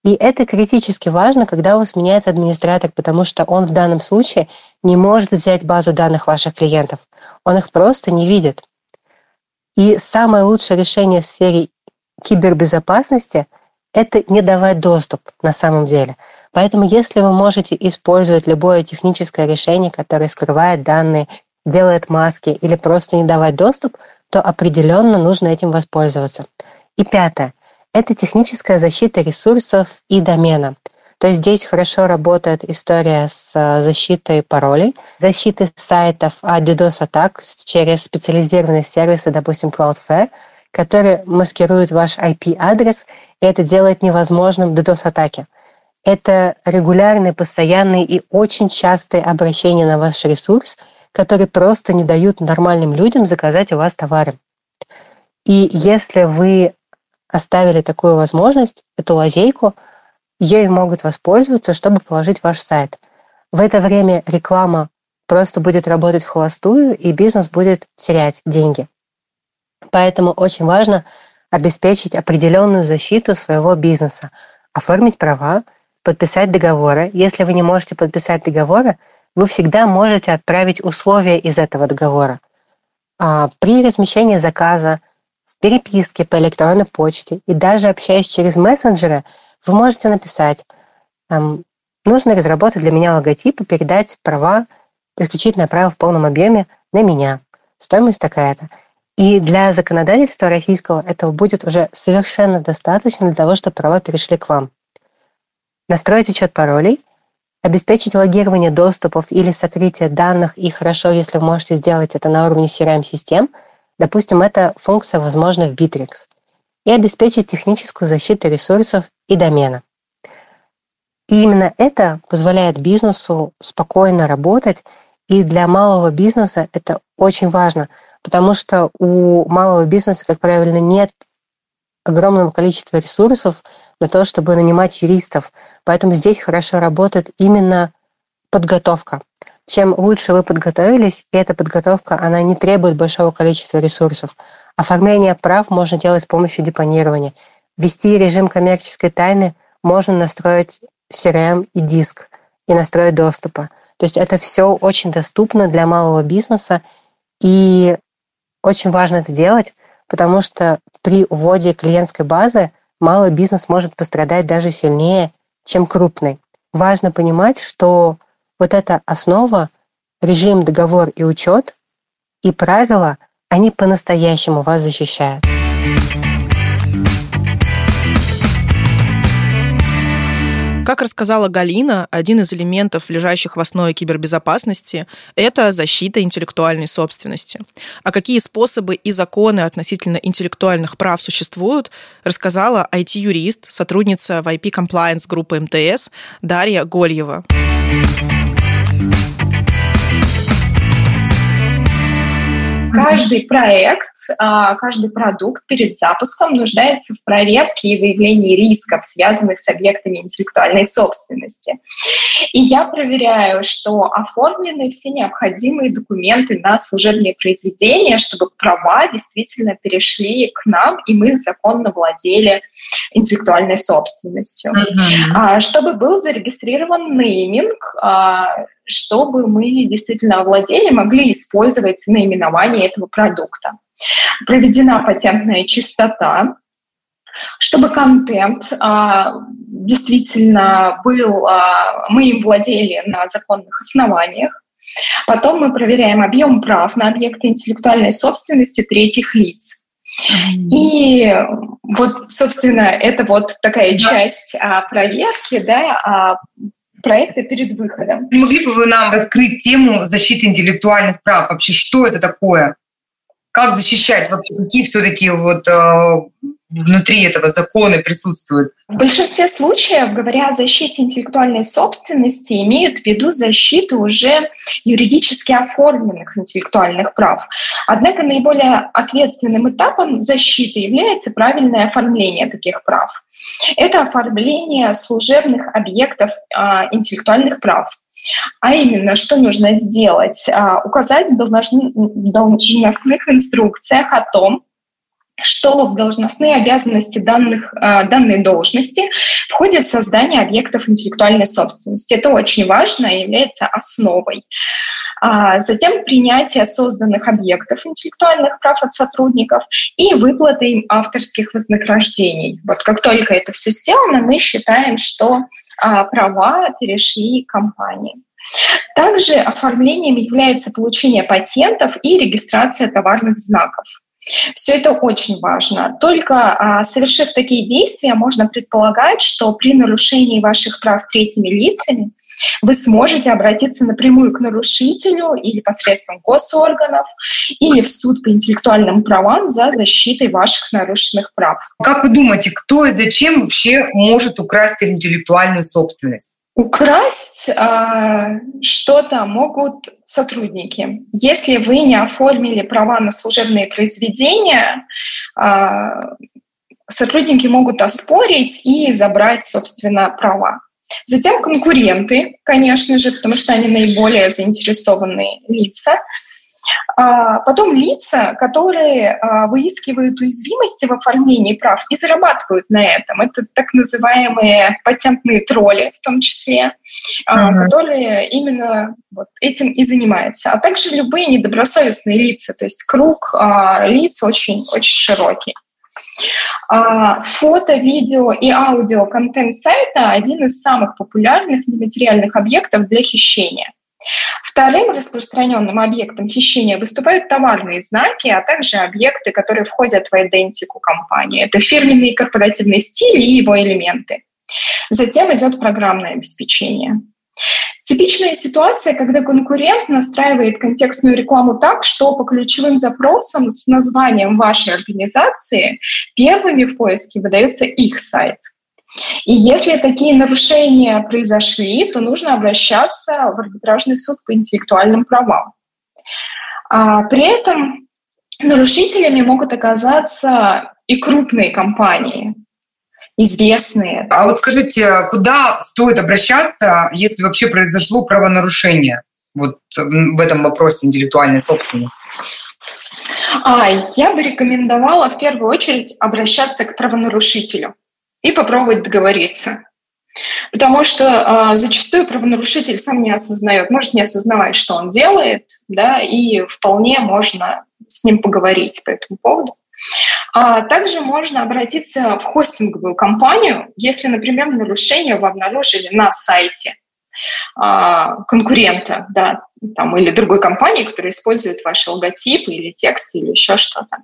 И это критически важно, когда у вас меняется администратор, потому что он в данном случае не может взять базу данных ваших клиентов. Он их просто не видит. И самое лучшее решение в сфере кибербезопасности – это не давать доступ на самом деле. Поэтому если вы можете использовать любое техническое решение, которое скрывает данные, делает маски или просто не давать доступ, то определенно нужно этим воспользоваться. И пятое – это техническая защита ресурсов и домена. То есть здесь хорошо работает история с защитой паролей, защитой сайтов от ддос-атак через специализированные сервисы, допустим, Cloudflare, который маскирует ваш ай пи-адрес, и это делает невозможным ддос-атаки. Это регулярные, постоянные и очень частые обращения на ваш ресурс, которые просто не дают нормальным людям заказать у вас товары. И если вы оставили такую возможность, эту лазейку, ею могут воспользоваться, чтобы положить ваш сайт. В это время реклама просто будет работать вхолостую, и бизнес будет терять деньги. Поэтому очень важно обеспечить определенную защиту своего бизнеса, оформить права, подписать договоры. Если вы не можете подписать договоры, вы всегда можете отправить условия из этого договора. При размещении заказа, в переписке по электронной почте и даже общаясь через мессенджеры, вы можете написать: «Нужно разработать для меня логотип и передать права, исключительное право в полном объеме на меня. Стоимость такая-то». И для законодательства российского этого будет уже совершенно достаточно для того, чтобы права перешли к вам. Настроить учет паролей, обеспечить логирование доступов или сокрытие данных, и хорошо, если вы можете сделать это на уровне си эр эм-систем, допустим, эта функция возможна в Bitrix, и обеспечить техническую защиту ресурсов и домена. И именно это позволяет бизнесу спокойно работать, и для малого бизнеса это очень важно, потому что у малого бизнеса, как правило, нет огромного количества ресурсов для того, чтобы нанимать юристов. Поэтому здесь хорошо работает именно подготовка. Чем лучше вы подготовились, и эта подготовка, она не требует большого количества ресурсов. Оформление прав можно делать с помощью депонирования. Ввести режим коммерческой тайны можно настроить си эр эм и диск, и настроить доступа. То есть это все очень доступно для малого бизнеса, и очень важно это делать, потому что при уводе клиентской базы малый бизнес может пострадать даже сильнее, чем крупный. Важно понимать, что вот эта основа, режим, договор и учет, и правила, они по-настоящему вас защищают. Как рассказала Галина, один из элементов, лежащих в основе кибербезопасности, это защита интеллектуальной собственности. А какие способы и законы относительно интеллектуальных прав существуют, рассказала ай ти-юрист, сотрудница в ай пи Compliance группы эм тэ эс Дарья Гольева. Каждый проект, каждый продукт перед запуском нуждается в проверке и выявлении рисков, связанных с объектами интеллектуальной собственности. И я проверяю, что оформлены все необходимые документы на служебные произведения, чтобы права действительно перешли к нам, и мы законно владели интеллектуальной собственностью. Mm-hmm. Чтобы был зарегистрирован нейминг, чтобы мы действительно овладели, могли использовать наименование этого продукта. Проведена патентная чистота, чтобы контент а, действительно был, а, мы им владели на законных основаниях. Потом мы проверяем объем прав на объекты интеллектуальной собственности третьих лиц. И вот, собственно, это вот такая часть а, проверки, да, а, проекта перед выходом. Не могли бы вы нам открыть тему защиты интеллектуальных прав? Вообще, что это такое? Как защищать? Вообще, какие все-таки вот э, внутри этого закона присутствует? В большинстве случаев, говоря о защите интеллектуальной собственности, имеют в виду защиту уже юридически оформленных интеллектуальных прав. Однако наиболее ответственным этапом защиты является правильное оформление таких прав. Это оформление служебных объектов а, интеллектуальных прав. А именно, что нужно сделать? А, указать в должностных инструкциях о том, что в должностные обязанности данных, данной должности входит создание объектов интеллектуальной собственности. Это очень важно и является основой. Затем принятие созданных объектов интеллектуальных прав от сотрудников и выплаты им авторских вознаграждений. Вот как только это все сделано, мы считаем, что права перешли к компании. Также оформлением является получение патентов и регистрация товарных знаков. Все это очень важно. Только а, совершив такие действия, можно предполагать, что при нарушении ваших прав третьими лицами вы сможете обратиться напрямую к нарушителю или посредством госорганов, или в суд по интеллектуальным правам за защитой ваших нарушенных прав. Как вы думаете, кто и зачем вообще может украсть интеллектуальную собственность? Украсть а, что-то могут сотрудники. Если вы не оформили права на служебные произведения, а, сотрудники могут оспорить и забрать, собственно, права. Затем конкуренты, конечно же, потому что они наиболее заинтересованные лица. А, потом лица, которые а, выискивают уязвимости в оформлении прав и зарабатывают на этом. Это так называемые патентные тролли, в том числе, а, mm-hmm. которые именно вот этим и занимаются. А также любые недобросовестные лица, то есть круг а, лиц очень-очень широкий. А, фото, видео и аудио контент сайта – один из самых популярных нематериальных объектов для хищения. Вторым распространенным объектом хищения выступают товарные знаки, а также объекты, которые входят в идентику компании. Это фирменный корпоративный стиль и его элементы. Затем идет программное обеспечение. Типичная ситуация, когда конкурент настраивает контекстную рекламу так, что по ключевым запросам с названием вашей организации первыми в поиске выдается их сайт. И если такие нарушения произошли, то нужно обращаться в арбитражный суд по интеллектуальным правам. А при этом нарушителями могут оказаться и крупные компании, известные. А вот скажите, куда стоит обращаться, если вообще произошло правонарушение вот в этом вопросе интеллектуальной собственности? А, я бы рекомендовала в первую очередь обращаться к правонарушителю и попробовать договориться. Потому что э, зачастую правонарушитель сам не осознает, может не осознавать, что он делает, да, и вполне можно с ним поговорить по этому поводу. А также можно обратиться в хостинговую компанию, если, например, нарушение вы обнаружили на сайте э, конкурента, да, там, или другой компании, которая использует ваши логотипы или тексты или еще что-то.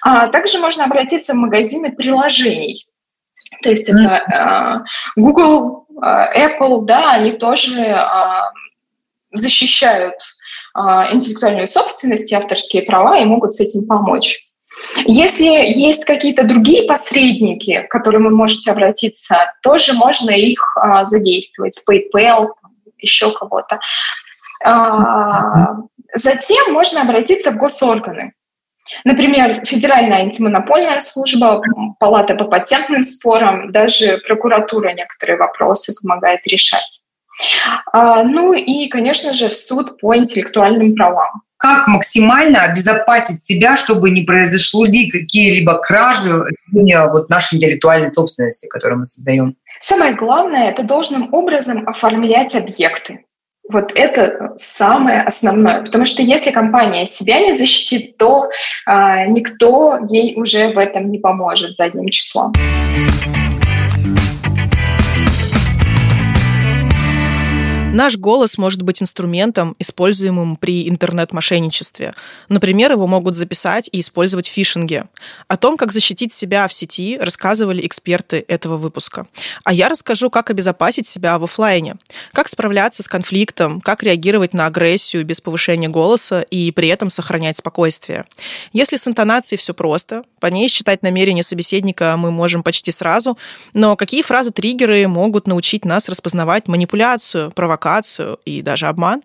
А также можно обратиться в магазины приложений. То есть это э, Google, э, Apple, да, они тоже э, защищают э, интеллектуальную собственность и авторские права и могут с этим помочь. Если есть какие-то другие посредники, к которым вы можете обратиться, тоже можно их э, задействовать, PayPal, еще кого-то. Э, затем можно обратиться в госорганы. Например, Федеральная антимонопольная служба, Палата по патентным спорам, даже прокуратура некоторые вопросы помогает решать. Ну и, конечно же, в суд по интеллектуальным правам. Как максимально обезопасить себя, чтобы не произошли какие-либо кражи вот нашей интеллектуальной собственности, которую мы создаем? Самое главное – это должным образом оформлять объекты. Вот это самое основное. Потому что если компания себя не защитит, то а, никто ей уже в этом не поможет задним числом. Наш голос может быть инструментом, используемым при интернет-мошенничестве. Например, его могут записать и использовать в фишинге. О том, как защитить себя в сети, рассказывали эксперты этого выпуска. А я расскажу, как обезопасить себя в офлайне, как справляться с конфликтом, как реагировать на агрессию без повышения голоса и при этом сохранять спокойствие. Если с интонацией все просто, по ней считать намерения собеседника мы можем почти сразу, но какие фразы-триггеры могут научить нас распознавать манипуляцию, провокацию и даже обман?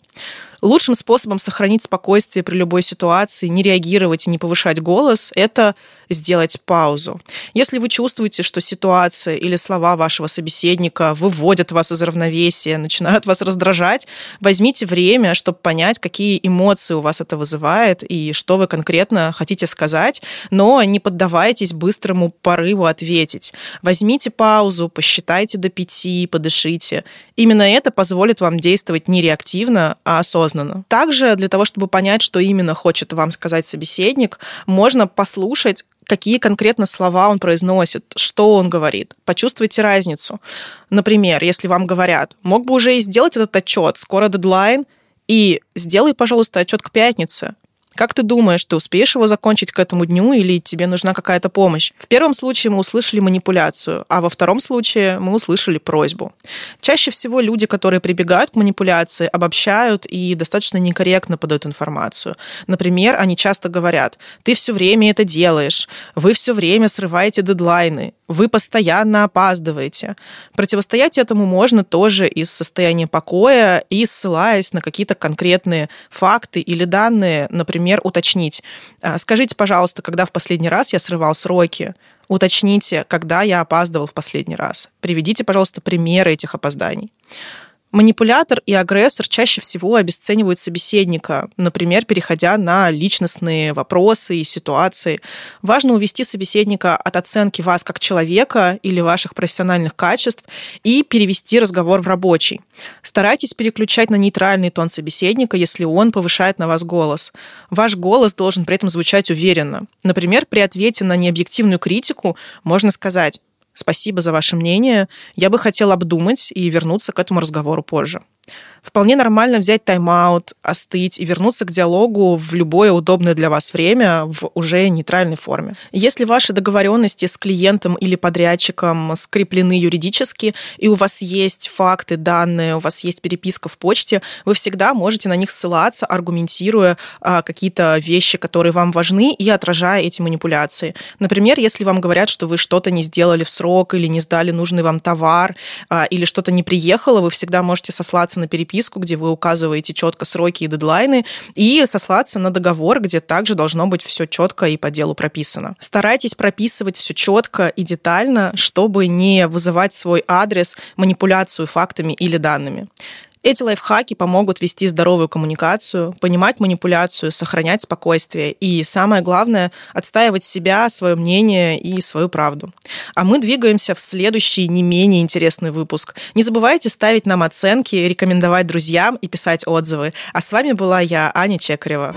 Лучшим способом сохранить спокойствие при любой ситуации, не реагировать и не повышать голос – это сделать паузу. Если вы чувствуете, что ситуация или слова вашего собеседника выводят вас из равновесия, начинают вас раздражать, возьмите время, чтобы понять, какие эмоции у вас это вызывает и что вы конкретно хотите сказать, но не поддавайтесь быстрому порыву ответить. Возьмите паузу, посчитайте до пяти, подышите. Именно это позволит вам действовать не реактивно, а осознанно. Также для того, чтобы понять, что именно хочет вам сказать собеседник, можно послушать, какие конкретно слова он произносит, что он говорит. Почувствуйте разницу. Например, если вам говорят: «Мог бы уже и сделать этот отчет, скоро дедлайн, и сделай, пожалуйста, отчет к пятнице». Как ты думаешь, ты успеешь его закончить к этому дню или тебе нужна какая-то помощь? В первом случае мы услышали манипуляцию, а во втором случае мы услышали просьбу. Чаще всего люди, которые прибегают к манипуляции, обобщают и достаточно некорректно подают информацию. Например, они часто говорят: «Ты все время это делаешь», «Вы все время срываете дедлайны», «Вы постоянно опаздываете». Противостоять этому можно тоже из состояния покоя и ссылаясь на какие-то конкретные факты или данные, например, уточнить. Скажите, пожалуйста, когда в последний раз я срывал сроки? Уточните, когда я опаздывал в последний раз. Приведите, пожалуйста, примеры этих опозданий. Манипулятор и агрессор чаще всего обесценивают собеседника, например, переходя на личностные вопросы и ситуации. Важно увести собеседника от оценки вас как человека или ваших профессиональных качеств и перевести разговор в рабочий. Старайтесь переключать на нейтральный тон собеседника, если он повышает на вас голос. Ваш голос должен при этом звучать уверенно. Например, при ответе на необъективную критику можно сказать: «Спасибо за ваше мнение. Я бы хотела обдумать и вернуться к этому разговору позже». Вполне нормально взять тайм-аут, остыть и вернуться к диалогу в любое удобное для вас время в уже нейтральной форме. Если ваши договоренности с клиентом или подрядчиком скреплены юридически, и у вас есть факты, данные, у вас есть переписка в почте, вы всегда можете на них ссылаться, аргументируя какие-то вещи, которые вам важны, и отражая эти манипуляции. Например, если вам говорят, что вы что-то не сделали в срок или не сдали нужный вам товар, или что-то не приехало, вы всегда можете сослаться на переписку, где вы указываете четко сроки и дедлайны, и сослаться на договор, где также должно быть все четко и по делу прописано. Старайтесь прописывать все четко и детально, чтобы не вызывать свой адрес, манипуляцию фактами или данными. Эти лайфхаки помогут вести здоровую коммуникацию, понимать манипуляцию, сохранять спокойствие и, самое главное, отстаивать себя, свое мнение и свою правду. А мы двигаемся в следующий, не менее интересный выпуск. Не забывайте ставить нам оценки, рекомендовать друзьям и писать отзывы. А с вами была я, Аня Чекарева.